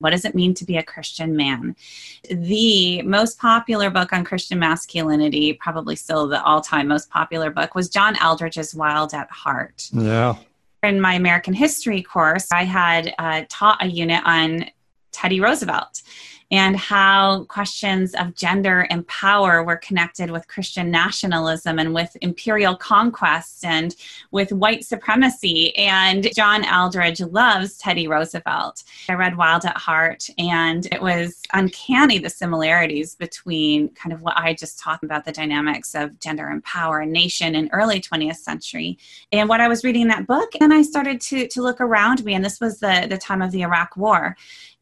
What does it mean to be a Christian man? The most popular book on Christian masculinity, probably still the all-time most popular book, was John Eldredge's Wild at Heart. Yeah. In my American history course, I had taught a unit on Teddy Roosevelt and how questions of gender and power were connected with Christian nationalism and with imperial conquest and with white supremacy. And John Eldredge loves Teddy Roosevelt. I read Wild at Heart, and it was uncanny, the similarities between kind of what I just talked about, the dynamics of gender and power and nation in early 20th century. And what I was reading in that book, and I started to look around me, and this was the time of the Iraq War.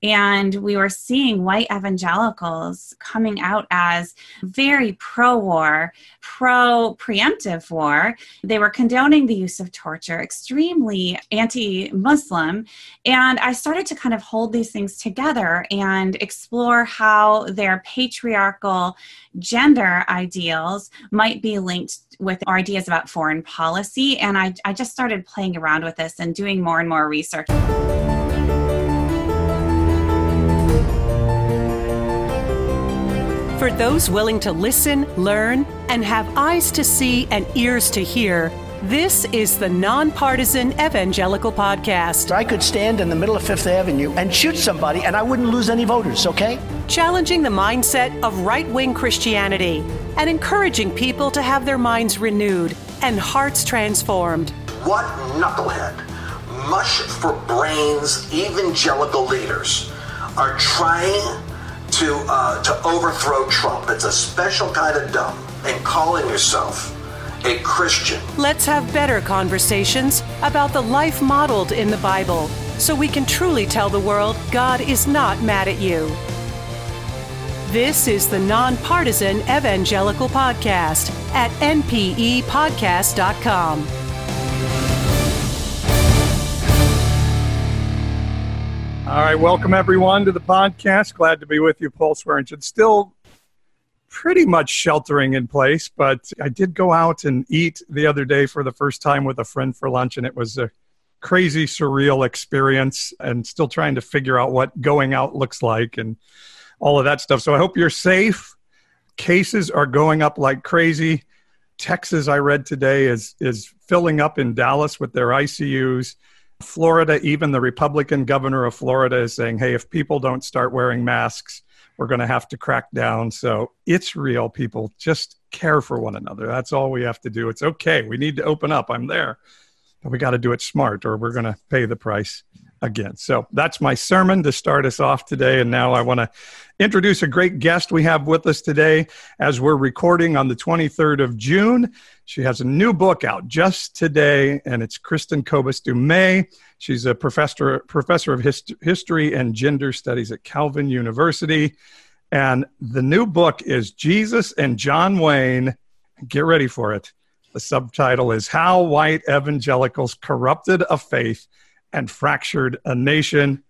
And we were seeing white evangelicals coming out as very pro-war, pro-preemptive war. They were condoning the use of torture, extremely anti-Muslim. And I started to kind of hold these things together and explore how their patriarchal gender ideals might be linked with ideas about foreign policy. And I just started playing around with this and doing more and more research. For those willing to listen, learn, and have eyes to see and ears to hear, this is the Nonpartisan Evangelical Podcast. I could stand in the middle of Fifth Avenue and shoot somebody, and I wouldn't lose any voters, okay? Challenging the mindset of right-wing Christianity and encouraging people to have their minds renewed and hearts transformed. What knucklehead, mush for brains evangelical leaders are trying to overthrow Trump. It's a special kind of dumb, and calling yourself a Christian. Let's have better conversations about the life modeled in the Bible so we can truly tell the world God is not mad at you. This is the Nonpartisan Evangelical Podcast at npepodcast.com. All right, welcome everyone to the podcast. Glad to be with you, Paul Swearingen. Still pretty much sheltering in place, but I did go out and eat the other day for the first time with a friend for lunch, and it was a crazy, surreal experience, and still trying to figure out what going out looks like and all of that stuff. So I hope you're safe. Cases are going up like crazy. Texas, I read today, is filling up in Dallas with their ICUs. Florida, even the Republican governor of Florida is saying, hey, if people don't start wearing masks, we're going to have to crack down. So it's real, people. Just care for one another. That's all we have to do. It's okay. We need to open up. I'm there. But we got to do it smart or we're going to pay the price again. So that's my sermon to start us off today. And now I want to introduce a great guest we have with us today as we're recording on the 23rd of June. She has a new book out just today, and it's Kristin Kobes Du Mez. She's a professor of history and gender studies at Calvin University. And the new book is Jesus and John Wayne. Get ready for it. The subtitle is How White Evangelicals Corrupted a Faith and Fractured a Nation.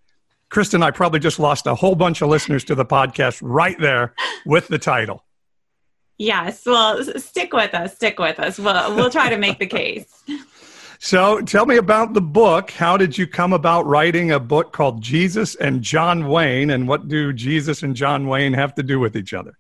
Kristin, I probably just lost a whole bunch of listeners to the podcast right there with the title. Yes, well, stick with us. We'll try to make the case. So tell me about the book. How did you come about writing a book called Jesus and John Wayne, and what do Jesus and John Wayne have to do with each other?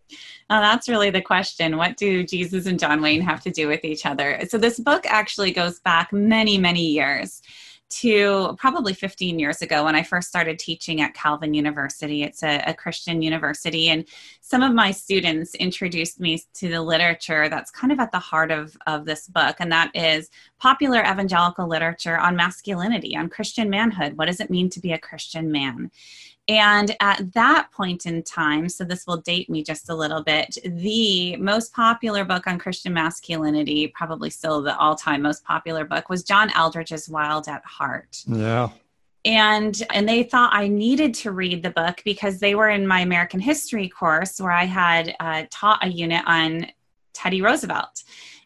Oh, that's really the question. What do Jesus and John Wayne have to do with each other? So this book actually goes back many, many years to probably 15 years ago when I first started teaching at Calvin University. It's a Christian university, and some of my students introduced me to the literature that's kind of at the heart of this book, and that is popular evangelical literature on masculinity, on Christian manhood. What does it mean to be a Christian man? And at that point in time, so this will date me just a little bit, the most popular book on Christian masculinity, probably still the all-time most popular book, was John Eldredge's Wild at Heart. Yeah. And they thought I needed to read the book because they were in my American history course where I had taught a unit on Teddy Roosevelt.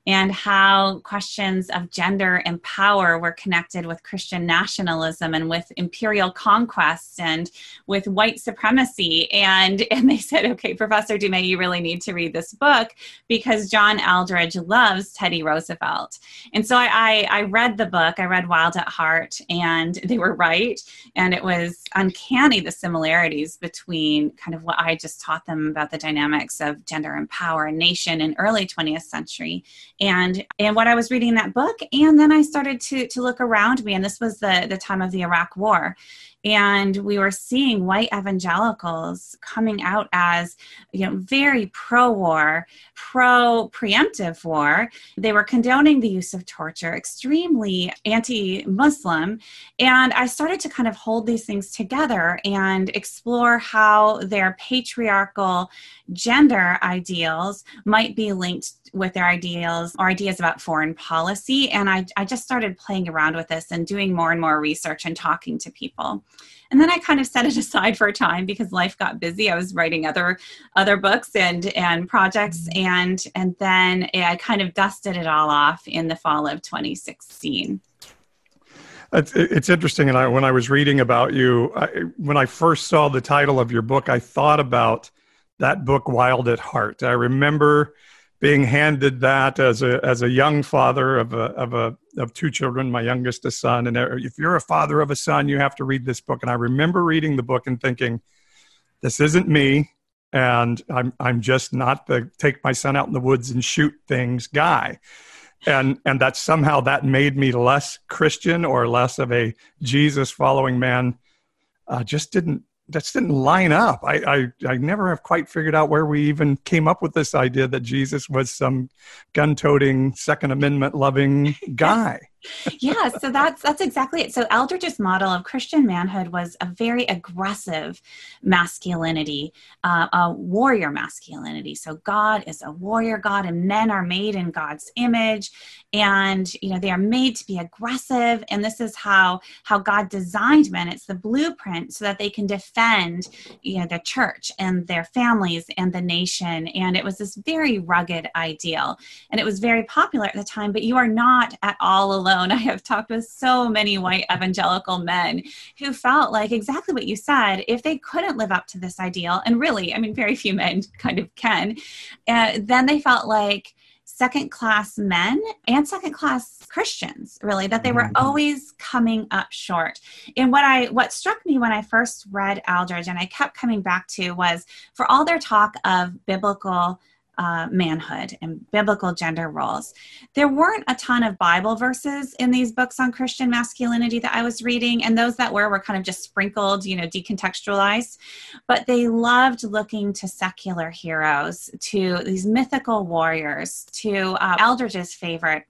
and how questions of gender and power were connected with Christian nationalism and with imperial conquest and with white supremacy. And they said, okay, Professor Du Mez, you really need to read this book because John Eldredge loves Teddy Roosevelt. And so I read the book, I read Wild at Heart, and they were right. And it was uncanny, the similarities between kind of what I just taught them about the dynamics of gender and power and nation in early 20th century. And what I was reading in that book, and then I started to look around me, and this was the time of the Iraq War. And we were seeing white evangelicals coming out as, very pro-war, pro-preemptive war. They were condoning the use of torture, extremely anti-Muslim. And I started to kind of hold these things together and explore how their patriarchal gender ideals might be linked with their ideals or ideas about foreign policy. And I just started playing around with this and doing more and more research and talking to people. And then I kind of set it aside for a time because life got busy. I was writing other books and projects. And then I kind of dusted it all off in the fall of 2016. It's interesting. And when I was reading about you, when I first saw the title of your book, I thought about that book, Wild at Heart. I remember being handed that as a young father of two children, my youngest a son, and if you're a father of a son, you have to read this book. And I remember reading the book and thinking, this isn't me, and I'm just not the take my son out in the woods and shoot things guy, and that somehow that made me less Christian or less of a Jesus following man. That didn't line up. I never have quite figured out where we even came up with this idea that Jesus was some gun-toting, Second Amendment-loving guy. Yeah, so that's exactly it. So Eldredge's model of Christian manhood was a very aggressive masculinity, a warrior masculinity. So God is a warrior God, and men are made in God's image, and they are made to be aggressive. And this is how God designed men. It's the blueprint so that they can defend, the church and their families and the nation. And it was this very rugged ideal, and it was very popular at the time. But you are not at all alone. I have talked with so many white evangelical men who felt like exactly what you said, if they couldn't live up to this ideal, and really, very few men kind of can, then they felt like second-class men and second-class Christians, really, that they were always coming up short. And what struck me when I first read Eldredge, and I kept coming back to, was for all their talk of biblical manhood and biblical gender roles, there weren't a ton of Bible verses in these books on Christian masculinity that I was reading, and those that were kind of just sprinkled, decontextualized. But they loved looking to secular heroes, to these mythical warriors, to Eldredge's favorite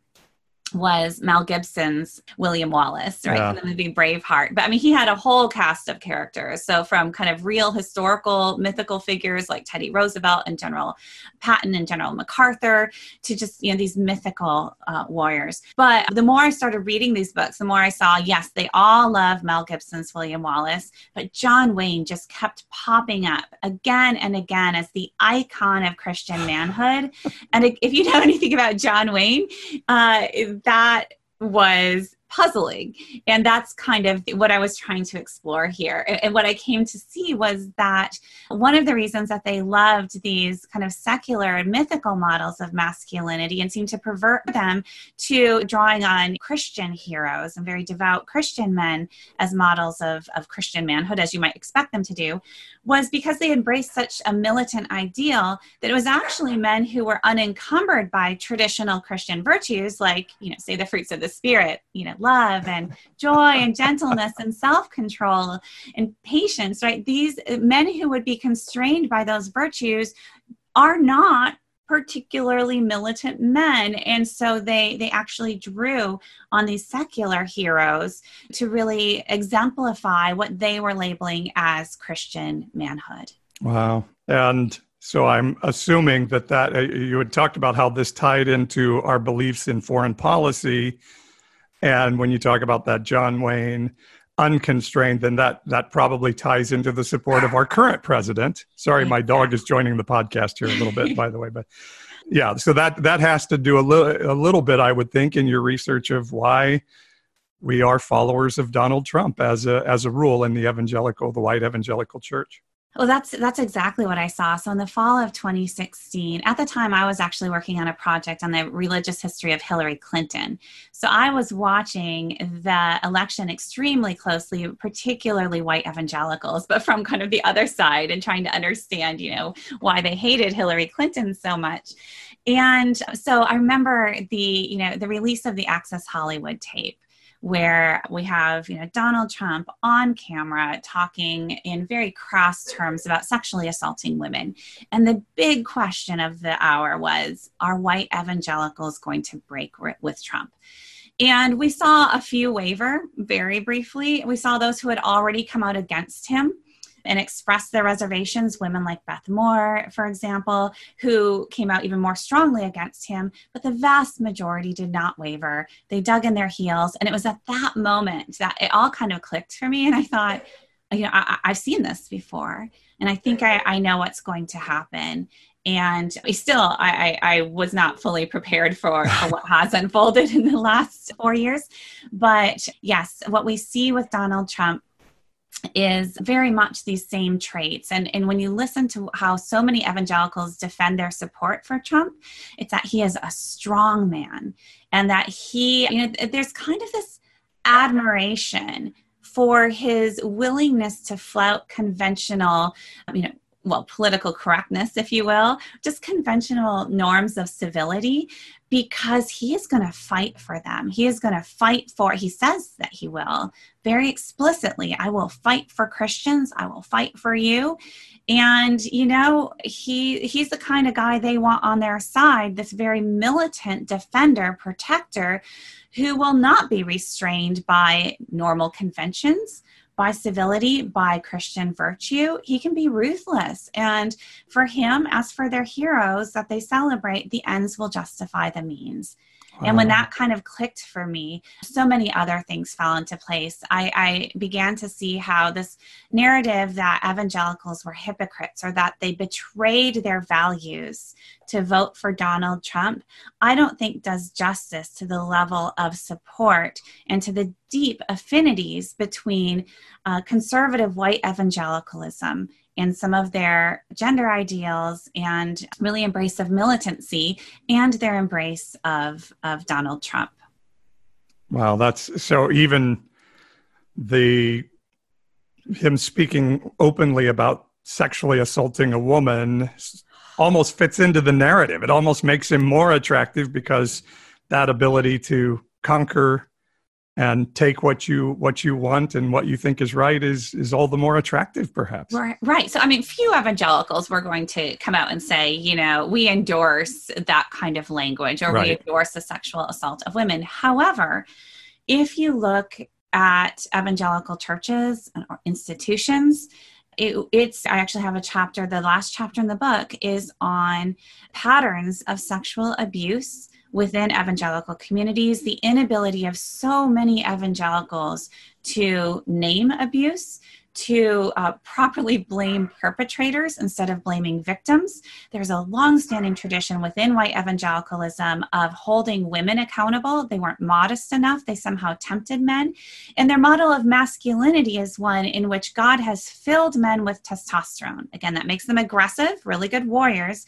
was Mel Gibson's William Wallace, right? Yeah. From the movie Braveheart. But he had a whole cast of characters. So from kind of real historical mythical figures like Teddy Roosevelt and General Patton and General MacArthur to just, these mythical warriors. But the more I started reading these books, the more I saw, yes, they all love Mel Gibson's William Wallace, but John Wayne just kept popping up again and again as the icon of Christian manhood. And if you know anything about John Wayne, that was puzzling. And that's kind of what I was trying to explore here. And what I came to see was that one of the reasons that they loved these kind of secular and mythical models of masculinity and seemed to pervert them to drawing on Christian heroes and very devout Christian men as models of Christian manhood, as you might expect them to do, was because they embraced such a militant ideal that it was actually men who were unencumbered by traditional Christian virtues, like, say the fruits of the Spirit, love and joy and gentleness and self-control and patience, right? These men who would be constrained by those virtues are not particularly militant men. And so they actually drew on these secular heroes to really exemplify what they were labeling as Christian manhood. Wow. And so I'm assuming that you had talked about how this tied into our beliefs in foreign policy. And when you talk about that John Wayne unconstrained, then that probably ties into the support of our current president. Sorry, my dog is joining the podcast here a little bit, by the way. But Yeah, so that has to do a little bit, I would think, in your research of why we are followers of Donald Trump as a rule in the white evangelical church. Well, that's exactly what I saw. So in the fall of 2016, at the time, I was actually working on a project on the religious history of Hillary Clinton. So I was watching the election extremely closely, particularly white evangelicals, but from kind of the other side and trying to understand, why they hated Hillary Clinton so much. And so I remember the release of the Access Hollywood tape, where we have, Donald Trump on camera talking in very crass terms about sexually assaulting women. And the big question of the hour was, are white evangelicals going to break with Trump? And we saw a few waver very briefly. We saw those who had already come out against him and expressed their reservations, women like Beth Moore, for example, who came out even more strongly against him, but the vast majority did not waver. They dug in their heels. And it was at that moment that it all kind of clicked for me. And I thought, I've seen this before. And I think I know what's going to happen. And still, I was not fully prepared for what has unfolded in the last 4 years. But yes, what we see with Donald Trump is very much these same traits. And when you listen to how so many evangelicals defend their support for Trump, it's that he is a strong man and that he, there's kind of this admiration for his willingness to flout conventional, political correctness, if you will, just conventional norms of civility, because he is going to fight for them. He is going to fight for, he says that he will very explicitly, I will fight for Christians. I will fight for you. And, he's the kind of guy they want on their side, this very militant defender, protector, who will not be restrained by normal conventions, by civility, by Christian virtue. He can be ruthless. And for him, as for their heroes that they celebrate, the ends will justify the means. Wow. And when that kind of clicked for me, so many other things fell into place. I began to see how this narrative that evangelicals were hypocrites or that they betrayed their values to vote for Donald Trump, I don't think does justice to the level of support and to the deep affinities between conservative white evangelicalism and some of their gender ideals and really embrace of militancy and their embrace of Donald Trump. Wow, that's so even him speaking openly about sexually assaulting a woman almost fits into the narrative. It almost makes him more attractive because that ability to conquer and take what you want and what you think is right is all the more attractive, perhaps. Right. So, few evangelicals were going to come out and say, we endorse that kind of language or we endorse the sexual assault of women. However, if you look at evangelical churches or institutions, I actually have a chapter, the last chapter in the book is on patterns of sexual abuse within evangelical communities, the inability of so many evangelicals to name abuse, to properly blame perpetrators instead of blaming victims. There's a longstanding tradition within white evangelicalism of holding women accountable. They weren't modest enough. They somehow tempted men. And their model of masculinity is one in which God has filled men with testosterone. Again, that makes them aggressive, really good warriors,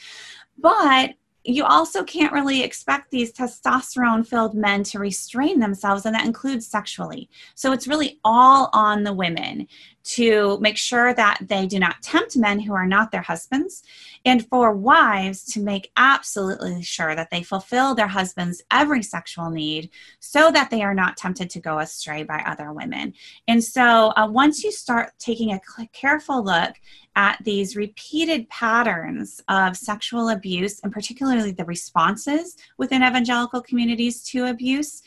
but you also can't really expect these testosterone-filled men to restrain themselves, and that includes sexually. So it's really all on the women to make sure that they do not tempt men who are not their husbands, and for wives to make absolutely sure that they fulfill their husband's every sexual need so that they are not tempted to go astray by other women. And so once you start taking a careful look at these repeated patterns of sexual abuse, and particularly the responses within evangelical communities to abuse,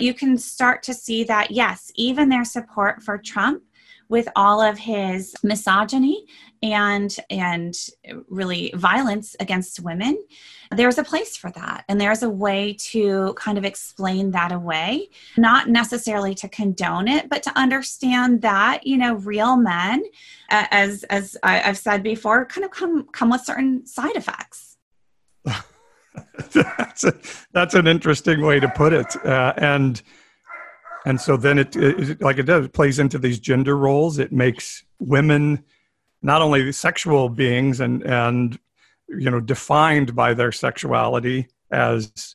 you can start to see that, yes, even their support for Trump, with all of his misogyny and really violence against women, there's a place for that. And there's a way to kind of explain that away, not necessarily to condone it, but to understand that, real men, as I've said before, kind of come with certain side effects. That's an interesting way to put it. And so then it plays into these gender roles. It makes women not only sexual beings and you know, defined by their sexuality. As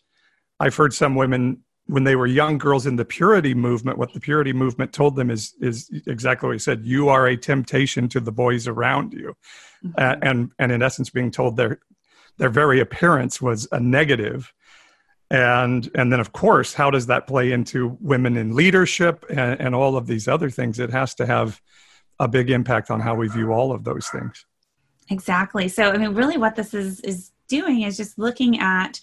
I've heard some women when they were young girls in the purity movement, what the purity movement told them is exactly what you said. You are a temptation to the boys around you. Mm-hmm. And in essence being told their very appearance was a negative. And then of course, how does that play into women in leadership and all of these other things? It has to have a big impact on how we view all of those things. Exactly. So, I mean, really what this is doing is just looking at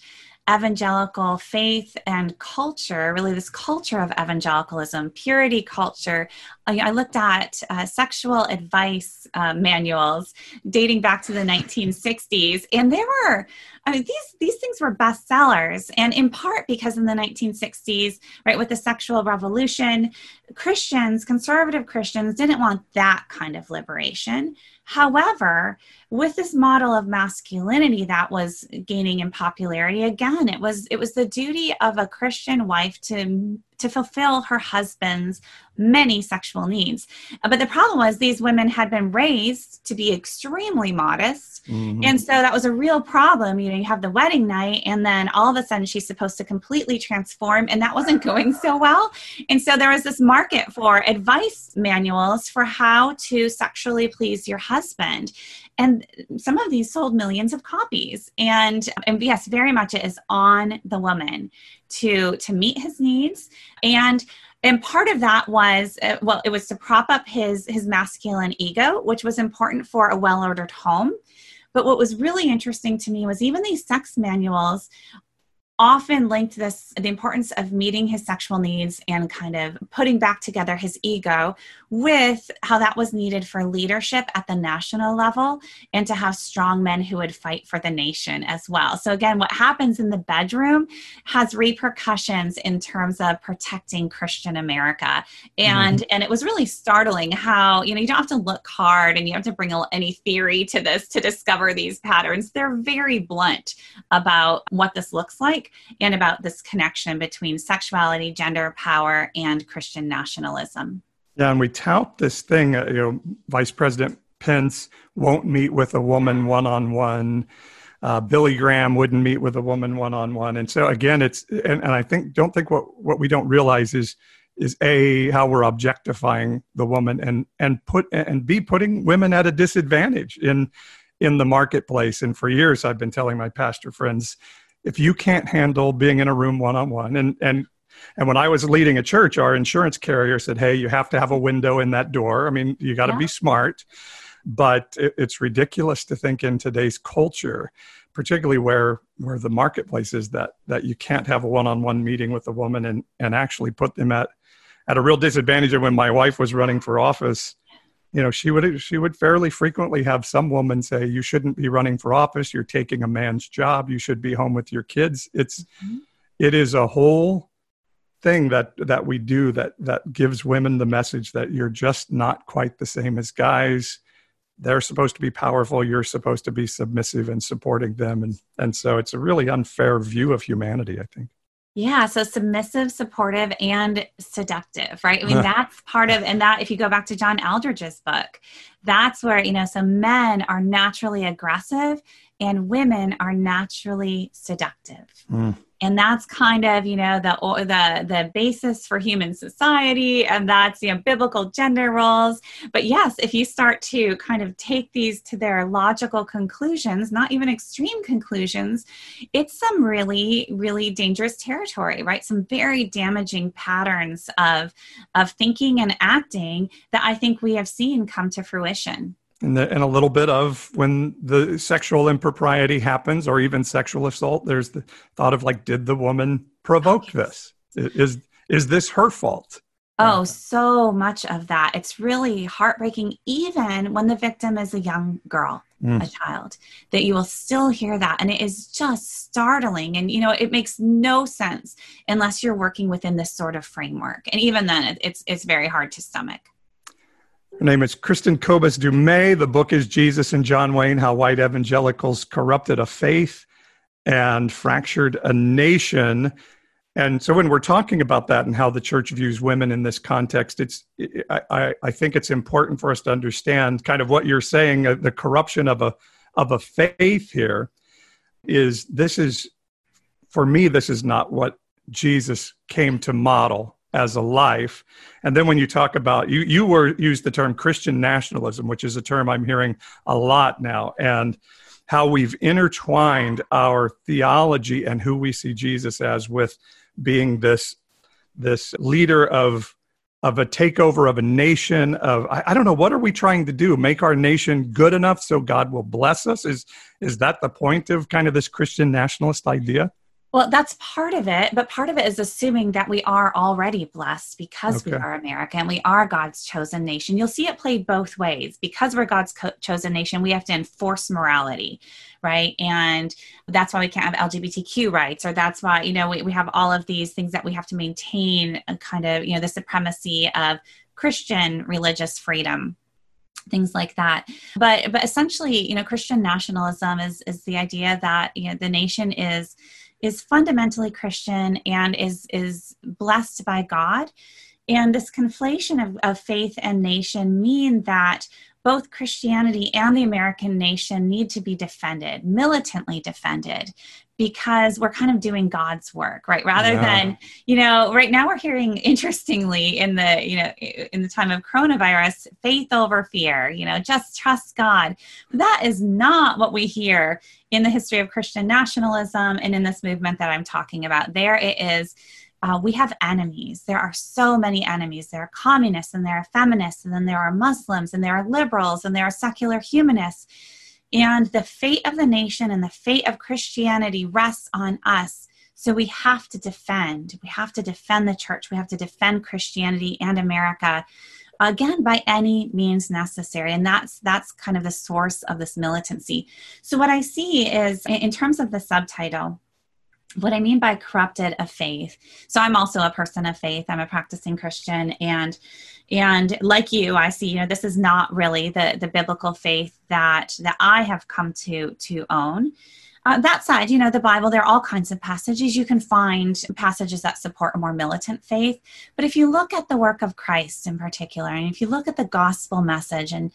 evangelical faith and culture, really this culture of evangelicalism, purity culture. I looked at sexual advice manuals dating back to the 1960s, and there were, I mean, these things were bestsellers, and in part because in the 1960s, right, with the sexual revolution, conservative Christians didn't want that kind of liberation. However, with this model of masculinity that was gaining in popularity, again, it was the duty of a Christian wife to fulfill her husband's many sexual needs. But the problem was these women had been raised to be extremely modest. Mm-hmm. And so that was a real problem. You know, you have the wedding night and then all of a sudden she's supposed to completely transform, and that wasn't going so well. And so there was this market for advice manuals for how to sexually please your husband. And some of these sold millions of copies. And yes, very much it is on the woman to meet his needs. And part of that was, well, it was to prop up his masculine ego, which was important for a well-ordered home. But what was really interesting to me was even these sex manuals often linked the importance of meeting his sexual needs and kind of putting back together his ego with how that was needed for leadership at the national level and to have strong men who would fight for the nation as well. So again, what happens in the bedroom has repercussions in terms of protecting Christian America. And it was really startling how, you know, you don't have to look hard and you have to bring any theory to this to discover these patterns. They're very blunt about what this looks like, and about this connection between sexuality, gender, power, and Christian nationalism. Yeah, and we tout this thing, you know, Vice President Pence won't meet with a woman one-on-one. Billy Graham wouldn't meet with a woman one-on-one. And so again, I think what we don't realize is A, how we're objectifying the woman and putting women at a disadvantage in the marketplace. And for years, I've been telling my pastor friends, if you can't handle being in a room one-on-one, and when I was leading a church, our insurance carrier said, hey, you have to have a window in that door. I mean, you got to be smart, but it's ridiculous to think in today's culture, particularly where the marketplace is, that you can't have a one-on-one meeting with a woman and actually put them at a real disadvantage. And when my wife was running for office, you know, she would fairly frequently have some woman say, you shouldn't be running for office. You're taking a man's job. You should be home with your kids. It is a whole thing that we do that gives women the message that you're just not quite the same as guys. They're supposed to be powerful. You're supposed to be submissive and supporting them. And so it's a really unfair view of humanity, I think. Yeah. So submissive, supportive, and seductive, right? I mean, that's part of, and that if you go back to John Eldredge's book, that's where, you know, so men are naturally aggressive and women are naturally seductive. Mm. And that's kind of, you know, the basis for human society, and that's, you know, biblical gender roles. But yes, if you start to kind of take these to their logical conclusions, not even extreme conclusions, it's some really, really dangerous territory, right? Some very damaging patterns of thinking and acting that I think we have seen come to fruition. And a little bit of when the sexual impropriety happens, or even sexual assault, there's the thought of like, did the woman provoke this? Is this her fault? Oh, so much of that. It's really heartbreaking, even when the victim is a young girl, a child, that you will still hear that. And it is just startling. And, you know, it makes no sense unless you're working within this sort of framework. And even then, it's very hard to stomach. Her name is Kristin Kobes Du Mez. The book is Jesus and John Wayne, How White Evangelicals Corrupted a Faith. and fractured a nation. And so when we're talking about that and how the church views women in this context, I think it's important for us to understand kind of what you're saying, the corruption of a faith here is, this is, for me, this is not what Jesus came to model as a life. And then when you talk about, you used the term Christian nationalism, which is a term I'm hearing a lot now, and how we've intertwined our theology and who we see Jesus as with being this leader of a takeover of a nation of, I don't know, what are we trying to do? Make our nation good enough so God will bless us? Is that the point of kind of this Christian nationalist idea? Well, that's part of it, but part of it is assuming that we are already blessed because we are America and we are God's chosen nation. You'll see it played both ways. Because we're God's chosen nation, we have to enforce morality, right? And that's why we can't have LGBTQ rights, or that's why, you know, we have all of these things that we have to maintain, a kind of, you know, the supremacy of Christian religious freedom, things like that. But essentially, you know, Christian nationalism is the idea that, you know, the nation is fundamentally Christian and is blessed by God. And this conflation of faith and nation mean that both Christianity and the American nation need to be defended, militantly defended, because we're kind of doing God's work, right? Rather than, you know, right now we're hearing, interestingly, in the time of coronavirus, faith over fear, you know, just trust God. But that is not what we hear in the history of Christian nationalism and in this movement that I'm talking about. There it is. We have enemies. There are so many enemies. There are communists, and there are feminists, and then there are Muslims, and there are liberals, and there are secular humanists. And the fate of the nation and the fate of Christianity rests on us. So we have to defend. We have to defend the church. We have to defend Christianity and America, again, by any means necessary. And that's kind of the source of this militancy. So what I see is, in terms of the subtitle, what I mean by corrupted of faith. So I'm also a person of faith. I'm a practicing Christian. And like you, I see, you know, this is not really the biblical faith that I have come to own. That said, you know, the Bible, there are all kinds of passages. You can find passages that support a more militant faith. But if you look at the work of Christ in particular, and if you look at the gospel message, and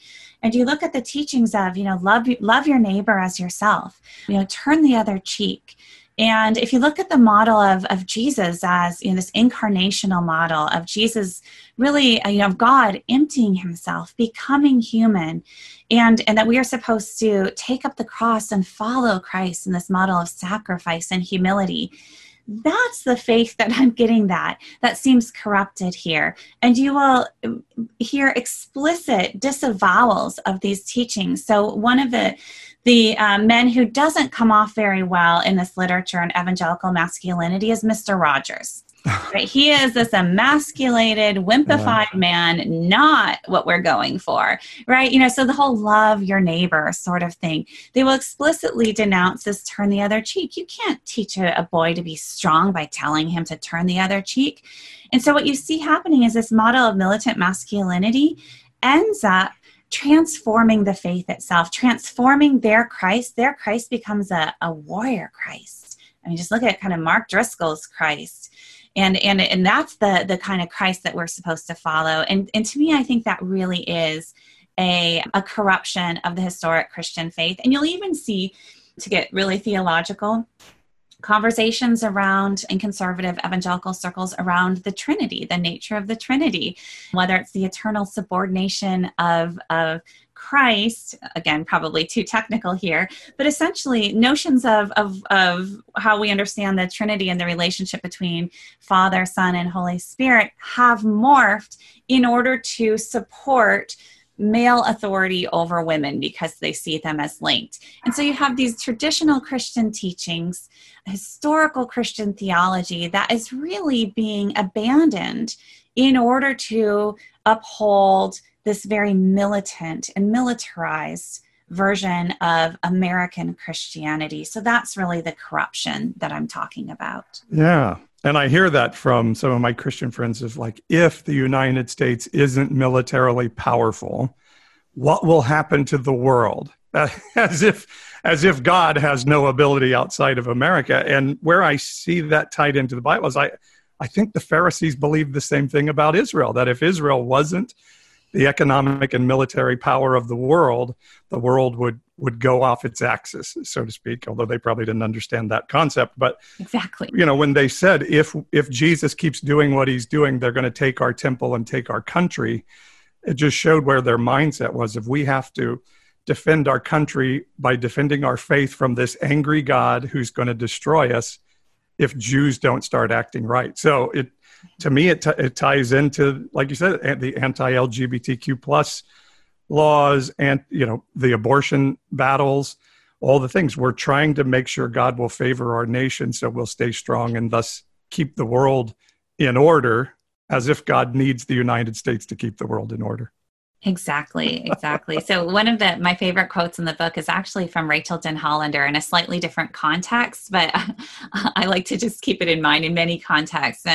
you look at the teachings of, you know, love your neighbor as yourself, you know, turn the other cheek. And if you look at the model of Jesus as, you know, this incarnational model of Jesus, really, you know, of God emptying himself, becoming human, and that we are supposed to take up the cross and follow Christ in this model of sacrifice and humility. That's the faith that I'm getting that seems corrupted here. And you will hear explicit disavowals of these teachings. So one of the men who doesn't come off very well in this literature on evangelical masculinity is Mr. Rogers. Right? He is this emasculated, wimpified man, not what we're going for, right? You know, so the whole love your neighbor sort of thing, they will explicitly denounce this turn the other cheek. You can't teach a boy to be strong by telling him to turn the other cheek. And so what you see happening is this model of militant masculinity ends up transforming the faith itself, transforming their Christ. Their Christ becomes a warrior Christ. I mean, just look at kind of Mark Driscoll's Christ. And that's the kind of Christ that we're supposed to follow. And to me, I think that really is a corruption of the historic Christian faith. And you'll even see, to get really theological, conversations around, in conservative evangelical circles, around the Trinity, the nature of the Trinity, whether it's the eternal subordination of Christ, again, probably too technical here, but essentially notions of how we understand the Trinity and the relationship between Father, Son, and Holy Spirit have morphed in order to support male authority over women because they see them as linked. And so you have these traditional Christian teachings, historical Christian theology that is really being abandoned in order to uphold this very militant and militarized version of American Christianity. So that's really the corruption that I'm talking about. Yeah. And I hear that from some of my Christian friends of like, if the United States isn't militarily powerful, what will happen to the world? as if God has no ability outside of America. And where I see that tied into the Bible is I think the Pharisees believed the same thing about Israel, that if Israel wasn't the economic and military power of the world would go off its axis, so to speak, although they probably didn't understand that concept. But exactly, you know, when they said, if Jesus keeps doing what he's doing, they're going to take our temple and take our country, it just showed where their mindset was. If we have to defend our country by defending our faith from this angry God who's going to destroy us if Jews don't start acting right. So it, to me, it ties into, like you said, the anti-LGBTQ plus laws and, you know, the abortion battles, all the things. We're trying to make sure God will favor our nation so we'll stay strong and thus keep the world in order, as if God needs the United States to keep the world in order. Exactly. So one of my favorite quotes in the book is actually from Rachel Denhollander in a slightly different context, but I like to just keep it in mind in many contexts.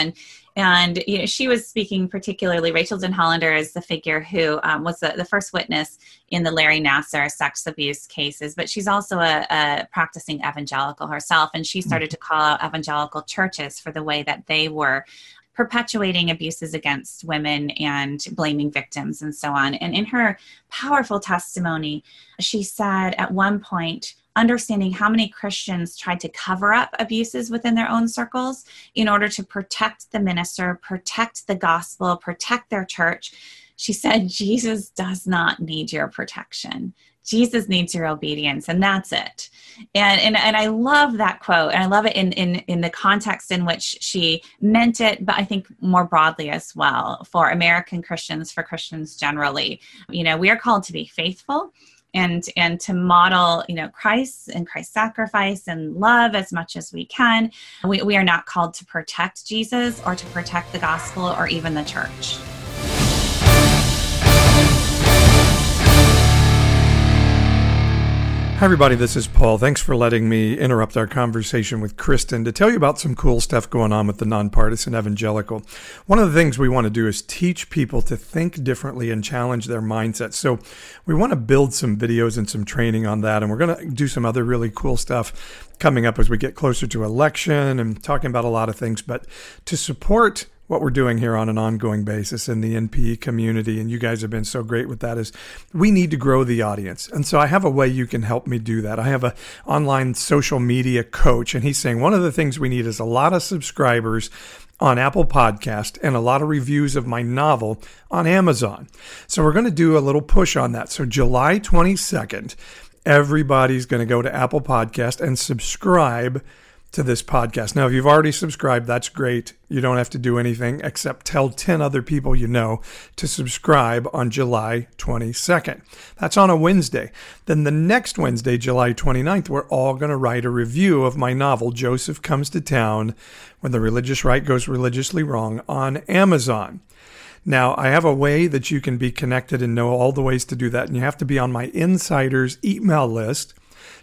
And you know, she was speaking particularly, Rachel Denhollander is the figure who was the first witness in the Larry Nassar sex abuse cases, but she's also a practicing evangelical herself. And she started to call out evangelical churches for the way that they were perpetuating abuses against women and blaming victims and so on. And in her powerful testimony, she said at one point, understanding how many Christians tried to cover up abuses within their own circles in order to protect the minister, protect the gospel, protect their church, she said, Jesus does not need your protection. Jesus needs your obedience, and that's it. And I love that quote, and I love it in the context in which she meant it, but I think more broadly as well for American Christians, for Christians generally. You know, we are called to be faithful and to model, you know, Christ and Christ's sacrifice and love as much as we can. We are not called to protect Jesus or to protect the gospel or even the church. Hi, everybody. This is Paul. Thanks for letting me interrupt our conversation with Kristin to tell you about some cool stuff going on with the Nonpartisan Evangelical. One of the things we want to do is teach people to think differently and challenge their mindsets. So we want to build some videos and some training on that. And we're going to do some other really cool stuff coming up as we get closer to election and talking about a lot of things. But to support what we're doing here on an ongoing basis in the NPE community, and you guys have been so great with that, is we need to grow the audience. And so I have a way you can help me do that. I have an online social media coach, and he's saying one of the things we need is a lot of subscribers on Apple Podcast and a lot of reviews of my novel on Amazon. So we're going to do a little push on that. So July 22nd, everybody's going to go to Apple Podcast and subscribe to this podcast. Now, if you've already subscribed, that's great. You don't have to do anything except tell 10 other people you know to subscribe on July 22nd. That's on a Wednesday. Then the next Wednesday, July 29th, we're all going to write a review of my novel, Joseph Comes to Town, When the Religious Right Goes Religiously Wrong, on Amazon. Now, I have a way that you can be connected and know all the ways to do that, and you have to be on my insiders email list.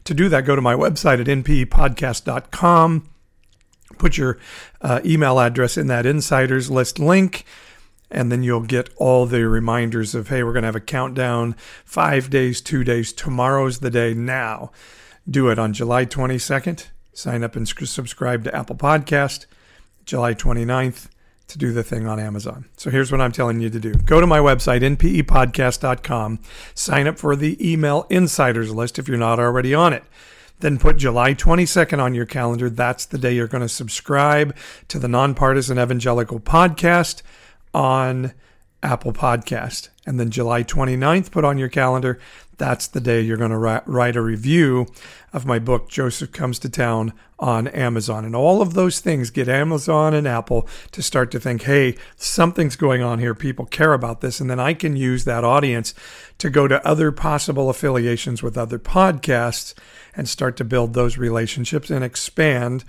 To do that, go to my website at npepodcast.com, put your email address in that insiders list link, and then you'll get all the reminders of, hey, we're going to have a countdown, 5 days, 2 days, tomorrow's the day now. Do it on July 22nd. Sign up and subscribe to Apple Podcast, July 29th. To do the thing on Amazon. So here's what I'm telling you to do. Go to my website, npepodcast.com, sign up for the email insiders list if you're not already on it. Then put July 22nd on your calendar. That's the day you're going to subscribe to the Nonpartisan Evangelical Podcast on Apple Podcast. And then July 29th, put on your calendar. That's the day you're going to write a review of my book, Joseph Comes to Town, on Amazon. And all of those things get Amazon and Apple to start to think, hey, something's going on here. People care about this. And then I can use that audience to go to other possible affiliations with other podcasts and start to build those relationships and expand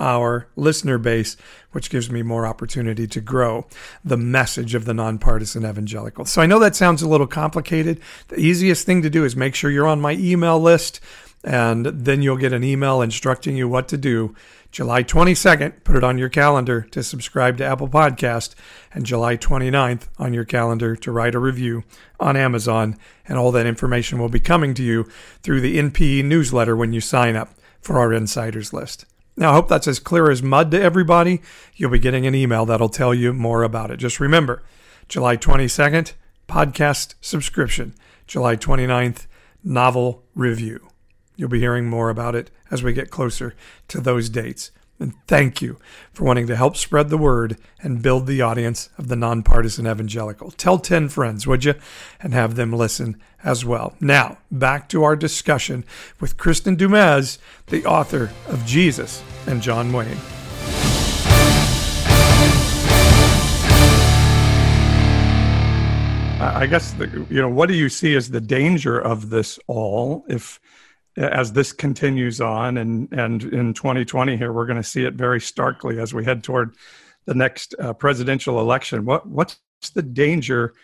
our listener base, which gives me more opportunity to grow the message of the Nonpartisan Evangelical. So I know that sounds a little complicated. The easiest thing to do is make sure you're on my email list. and then you'll get an email instructing you what to do. July 22nd, put it on your calendar to subscribe to Apple Podcast, and July 29th on your calendar to write a review on Amazon. And all that information will be coming to you through the NPE newsletter when you sign up for our insiders list. Now, I hope that's as clear as mud to everybody. You'll be getting an email that'll tell you more about it. Just remember, July 22nd, podcast subscription. July 29th, novel review. You'll be hearing more about it as we get closer to those dates. And thank you for wanting to help spread the word and build the audience of the Nonpartisan Evangelical. Tell 10 friends, would you? And have them listen as well. Now, back to our discussion with Kristin Du Mez, the author of Jesus and John Wayne. I guess, what do you see as the danger of this all as this continues on, and in 2020 here, we're going to see it very starkly as we head toward the next presidential election. What's the danger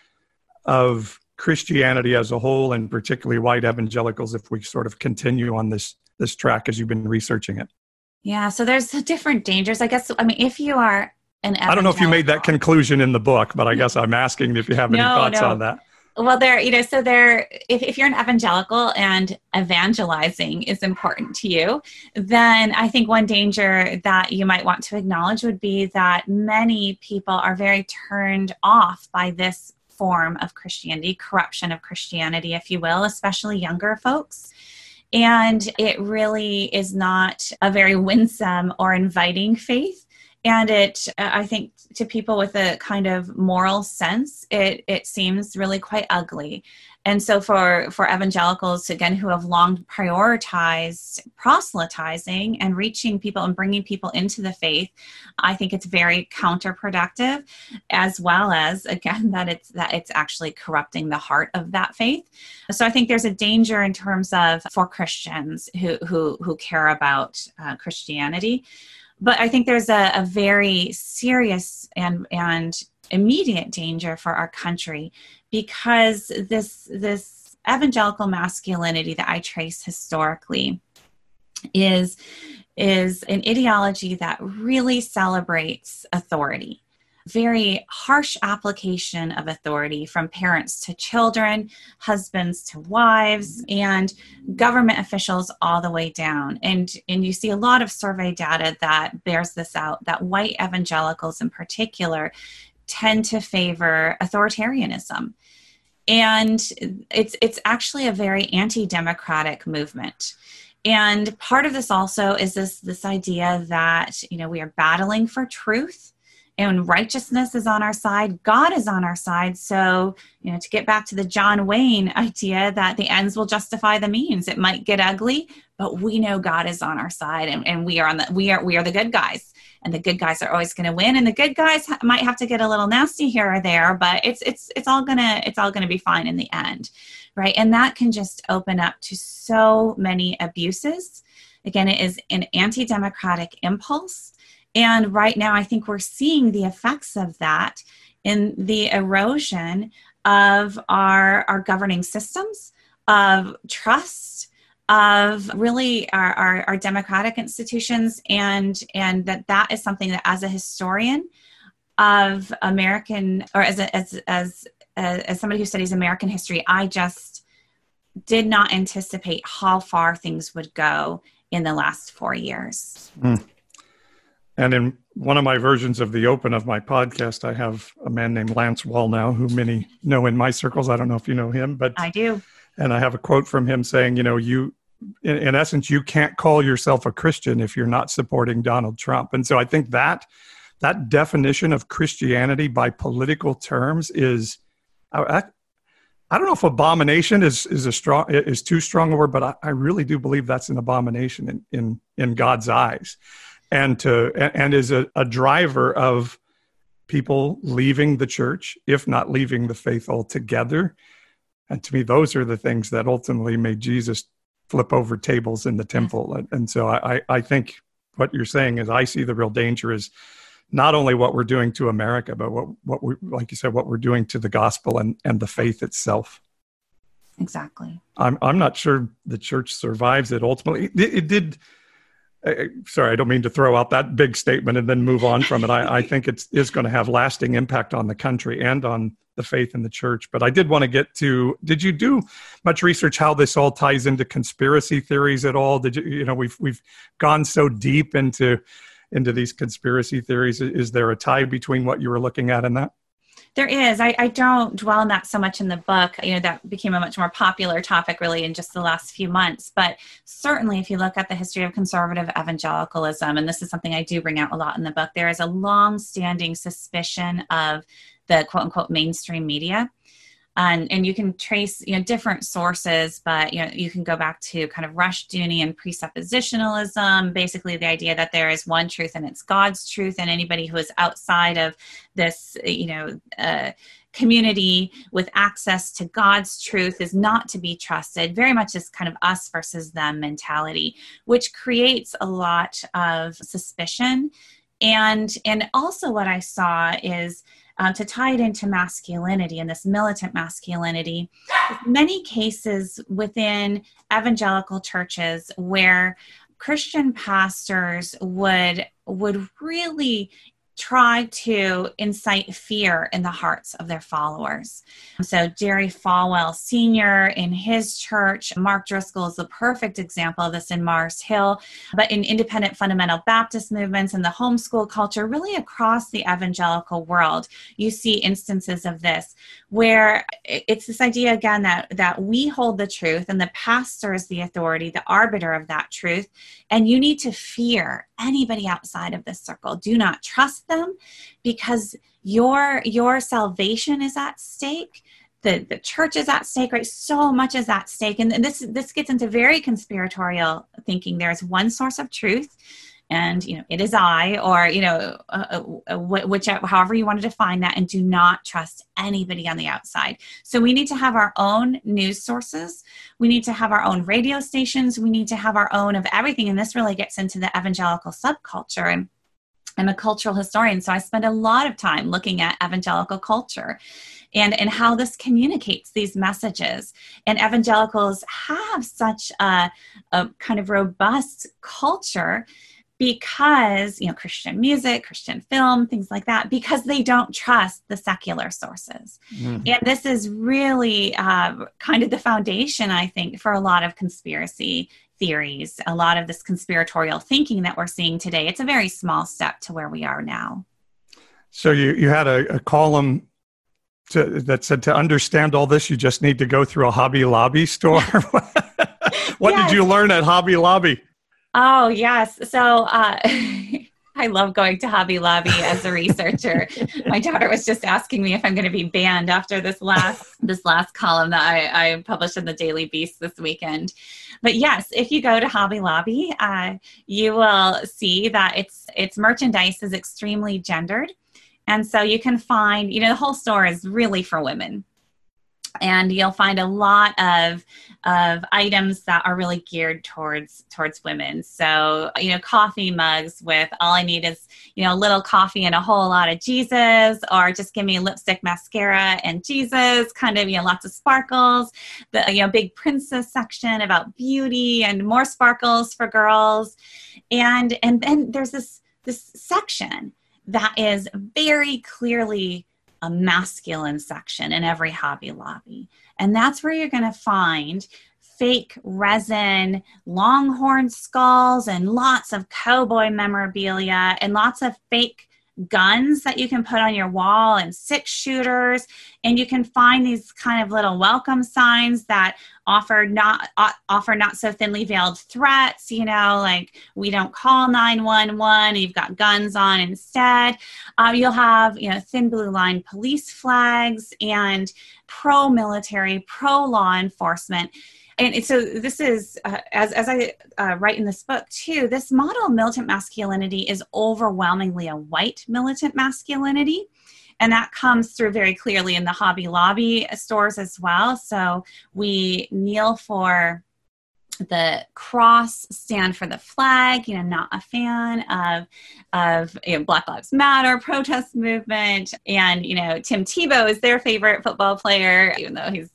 of Christianity as a whole, and particularly white evangelicals, if we sort of continue on this track as you've been researching it? Yeah, so there's different dangers. I guess, if you are an evangelical. I don't know if you made that conclusion in the book, but I guess I'm asking if you have any thoughts on that. Well, if you're an evangelical and evangelizing is important to you, then I think one danger that you might want to acknowledge would be that many people are very turned off by this form of Christianity, corruption of Christianity, if you will, especially younger folks. And it really is not a very winsome or inviting faith. And it, I think, to people with a kind of moral sense, it seems really quite ugly. And so for evangelicals, again, who have long prioritized proselytizing and reaching people and bringing people into the faith, I think it's very counterproductive, as well as, again, that it's actually corrupting the heart of that faith. So I think there's a danger in terms of for Christians who care about Christianity. But I think there's a very serious and immediate danger for our country, because this evangelical masculinity that I trace historically is an ideology that really celebrates authority. Very harsh application of authority from parents to children, husbands to wives, and government officials all the way down. And you see a lot of survey data that bears this out, that white evangelicals in particular tend to favor authoritarianism. And it's actually a very anti-democratic movement. And part of this also is this idea that, we are battling for truth, and righteousness is on our side. God is on our side. So, to get back to the John Wayne idea that the ends will justify the means, it might get ugly, but we know God is on our side, and we are the good guys, and the good guys are always going to win. And the good guys might have to get a little nasty here or there, but it's all going to be fine in the end. Right. And that can just open up to so many abuses. Again, it is an anti-democratic impulse. And right now, I think we're seeing the effects of that in the erosion of our governing systems, of trust, of really our democratic institutions, and that is something that, as a historian of American, or as somebody who studies American history, I just did not anticipate how far things would go in the last 4 years. Mm. And in one of my versions of the open of my podcast, I have a man named Lance Wallnau, who many know in my circles. I don't know if you know him, but I do. And I have a quote from him saying, in essence, you can't call yourself a Christian if you're not supporting Donald Trump. And so I think that definition of Christianity by political terms is, I don't know if abomination is too strong a word, but I really do believe that's an abomination in God's eyes. And is a driver of people leaving the church, if not leaving the faith altogether. And to me, those are the things that ultimately made Jesus flip over tables in the temple. And so I think what you're saying is, I see the real danger is not only what we're doing to America, but what we, like you said, what we're doing to the gospel and the faith itself. Exactly. I'm not sure the church survives it ultimately. It did. Sorry, I don't mean to throw out that big statement and then move on from it. I think it is going to have lasting impact on the country and on the faith in the church. But I did want to get to, did you do much research how this all ties into conspiracy theories at all? Did you, we've gone so deep into these conspiracy theories. Is there a tie between what you were looking at and that? There is. I don't dwell on that so much in the book. That became a much more popular topic really in just the last few months. But certainly if you look at the history of conservative evangelicalism, and this is something I do bring out a lot in the book, there is a long-standing suspicion of the quote unquote mainstream media. And you can trace, different sources, but, you can go back to kind of Rushdoony and presuppositionalism, basically the idea that there is one truth and it's God's truth. And anybody who is outside of this, community with access to God's truth is not to be trusted, very much is kind of us versus them mentality, which creates a lot of suspicion. And also what I saw is, to tie it into masculinity and this militant masculinity, many cases within evangelical churches where Christian pastors would really try to incite fear in the hearts of their followers. So Jerry Falwell Sr. in his church, Mark Driscoll is the perfect example of this in Mars Hill, but in independent fundamental Baptist movements and the homeschool culture, really across the evangelical world, you see instances of this, where it's this idea, again, that we hold the truth and the pastor is the authority, the arbiter of that truth, and you need to fear anybody outside of this circle. Do not trust them because your salvation is at stake. The church is at stake, right? So much is at stake. And this gets into very conspiratorial thinking. There is one source of truth and, it is I, or, however you want to define that, and do not trust anybody on the outside. So we need to have our own news sources. We need to have our own radio stations. We need to have our own of everything. And this really gets into the evangelical subculture. And I'm a cultural historian, so I spend a lot of time looking at evangelical culture and how this communicates these messages. And evangelicals have such a kind of robust culture because, Christian music, Christian film, things like that, because they don't trust the secular sources. Mm-hmm. And this is really kind of the foundation, I think, for a lot of conspiracy theories, a lot of this conspiratorial thinking that we're seeing today. It's a very small step to where we are now. So you had a column that said, to understand all this, you just need to go through a Hobby Lobby store. What yes. did you learn at Hobby Lobby? Oh, yes. So I love going to Hobby Lobby as a researcher. My daughter was just asking me if I'm going to be banned after this last column that I published in the Daily Beast this weekend. But yes, if you go to Hobby Lobby, you will see that its merchandise is extremely gendered. And so you can find, the whole store is really for women. And you'll find a lot of items that are really geared towards women. So, coffee mugs with all I need is, a little coffee and a whole lot of Jesus, or just give me lipstick, mascara, and Jesus, kind of, lots of sparkles, the, big princess section about beauty and more sparkles for girls. And then there's this section that is very clearly a masculine section in every Hobby Lobby. And that's where you're going to find fake resin, longhorn skulls, and lots of cowboy memorabilia, and lots of fake guns that you can put on your wall, and 6-shooters. And you can find these kind of little welcome signs that offer not so thinly veiled threats, like we don't call 911, you've got guns on instead. You'll have, thin blue line police flags and pro-military, pro-law enforcement. And so this is, as I write in this book too, this model of militant masculinity is overwhelmingly a white militant masculinity. And that comes through very clearly in the Hobby Lobby stores as well. So we kneel for the cross, stand for the flag, not a fan of Black Lives Matter protest movement. And, Tim Tebow is their favorite football player, even though he's,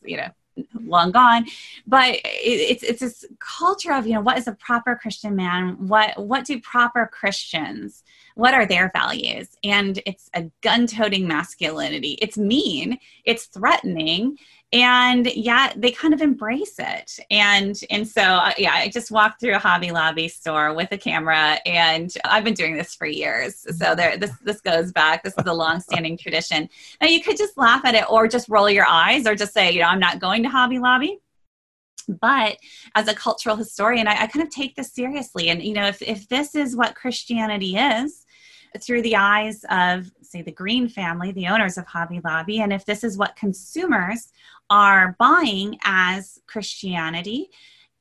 long gone. But it's this culture of, you know, what is a proper Christian man? What do proper Christians, what are their values? And it's a gun-toting masculinity. It's mean, it's threatening, and yet they kind of embrace it. And so, yeah, I just walked through a Hobby Lobby store with a camera, and I've been doing this for years. So this goes back. This is a long-standing tradition. Now, you could just laugh at it or just roll your eyes or just say, you know, I'm not going to Hobby Lobby. But as a cultural historian, I kind of take this seriously. And, you know, if this is what Christianity is, through the eyes of, say, the Green family, the owners of Hobby Lobby, and if this is what consumers are buying as Christianity,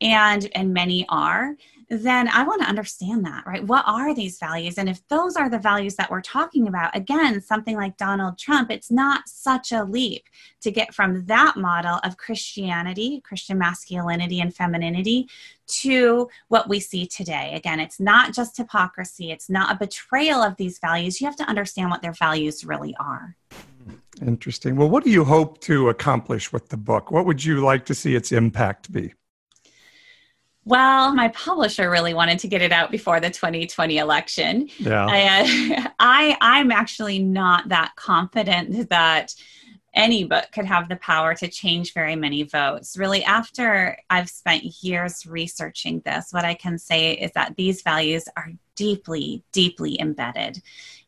and many are, then I want to understand that, right? What are these values? And if those are the values that we're talking about, again, something like Donald Trump, it's not such a leap to get from that model of Christianity, Christian masculinity and femininity, to what we see today. Again, it's not just hypocrisy. It's not a betrayal of these values. You have to understand what their values really are. Interesting. Well, what do you hope to accomplish with the book? What would you like to see its impact be? Well, my publisher really wanted to get it out before the 2020 election. Yeah. I'm actually not that confident that any book could have the power to change very many votes. Really, after I've spent years researching this, what I can say is that these values are deeply, deeply embedded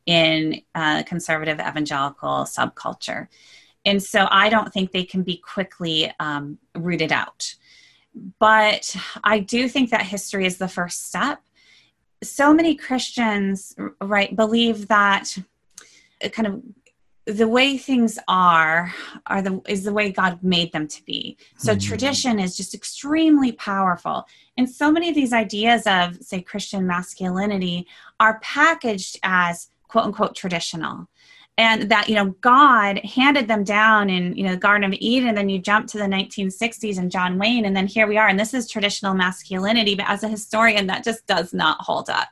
in conservative evangelical subculture. And so I don't think they can be quickly rooted out. But I do think that history is the first step. So many Christians, right, believe that kind of the way things is the way God made them to be. So tradition is just extremely powerful. And so many of these ideas of, say, Christian masculinity are packaged as quote unquote traditional. And that, you know, God handed them down in, you know, the Garden of Eden, and then you jump to the 1960s and John Wayne, and then here we are, and this is traditional masculinity. But as a historian, that just does not hold up,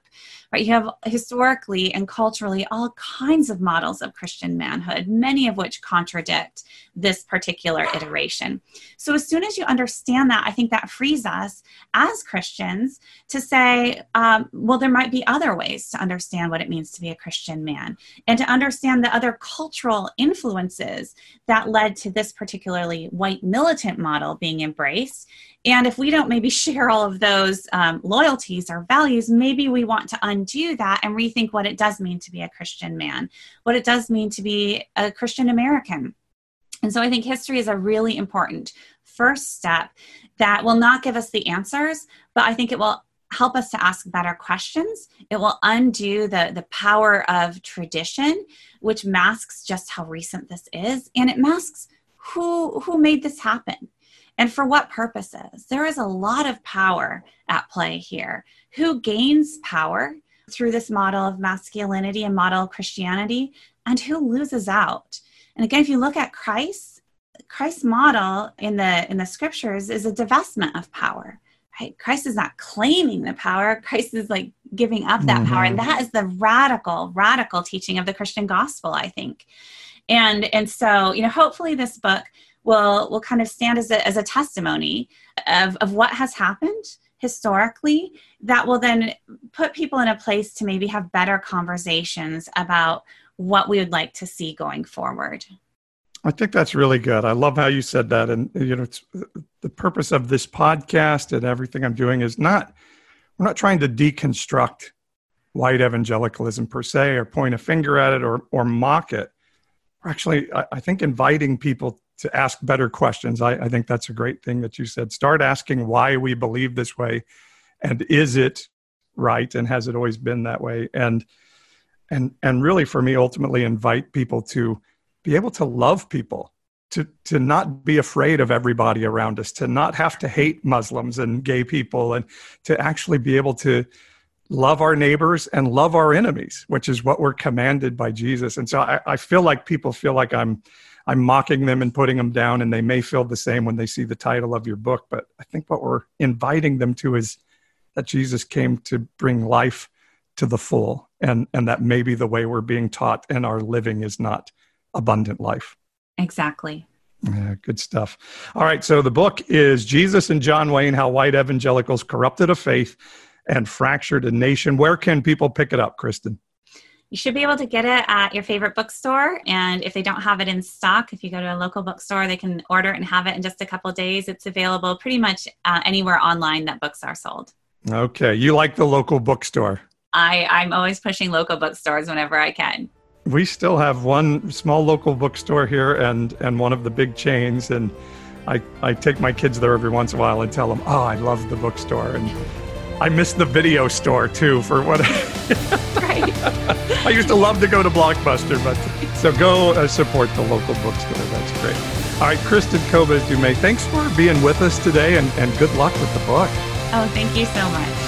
right? You have historically and culturally all kinds of models of Christian manhood, many of which contradict this particular iteration. So as soon as you understand that, I think that frees us as Christians to say, well, there might be other ways to understand what it means to be a Christian man, and to understand the other cultural influences that led to this particularly white militant model being embraced. And if we don't maybe share all of those loyalties or values, maybe we want to undo that and rethink what it does mean to be a Christian man, what it does mean to be a Christian American. And so I think history is a really important first step that will not give us the answers, but I think it will help us to ask better questions. It will undo the power of tradition, which masks just how recent this is, and it masks who made this happen and for what purposes. There is a lot of power at play here. Who gains power through this model of masculinity and model of Christianity, and who loses out? And again, if you look at Christ's model in the scriptures is a divestment of power. Right? Christ is not claiming the power. Christ is like giving up that power. And that is the radical, radical teaching of the Christian gospel, I think. And so, you know, hopefully this book will kind of stand as a testimony of what has happened historically that will then put people in a place to maybe have better conversations about what we would like to see going forward. I think that's really good. I love how you said that. And, you know, it's the purpose of this podcast and everything I'm doing is we're not trying to deconstruct white evangelicalism per se, or point a finger at it or mock it. We're actually, I think, inviting people to ask better questions. I think that's a great thing that you said. Start asking why we believe this way, and is it right? And has it always been that way? And really, for me, ultimately invite people to be able to love people, to not be afraid of everybody around us, to not have to hate Muslims and gay people, and to actually be able to love our neighbors and love our enemies, which is what we're commanded by Jesus. And so I feel like people feel like I'm mocking them and putting them down, and they may feel the same when they see the title of your book. But I think what we're inviting them to is that Jesus came to bring life to the full, and that maybe the way we're being taught and our living is not abundant life. Exactly. Yeah, good stuff. All right. So the book is Jesus and John Wayne, How White Evangelicals Corrupted a Faith and Fractured a Nation. Where can people pick it up, Kristin? You should be able to get it at your favorite bookstore. And if they don't have it in stock, if you go to a local bookstore, they can order it and have it in just a couple of days. It's available pretty much anywhere online that books are sold. Okay. You like the local bookstore. I'm always pushing local bookstores whenever I can. We still have one small local bookstore here and one of the big chains. And I take my kids there every once in a while and tell them, oh, I love the bookstore. And I miss the video store too for what right. I used to love to go to Blockbuster, but so go support the local bookstore. That's great. All right, Kristin Kobes Du Mez, thanks for being with us today and good luck with the book. Oh, thank you so much.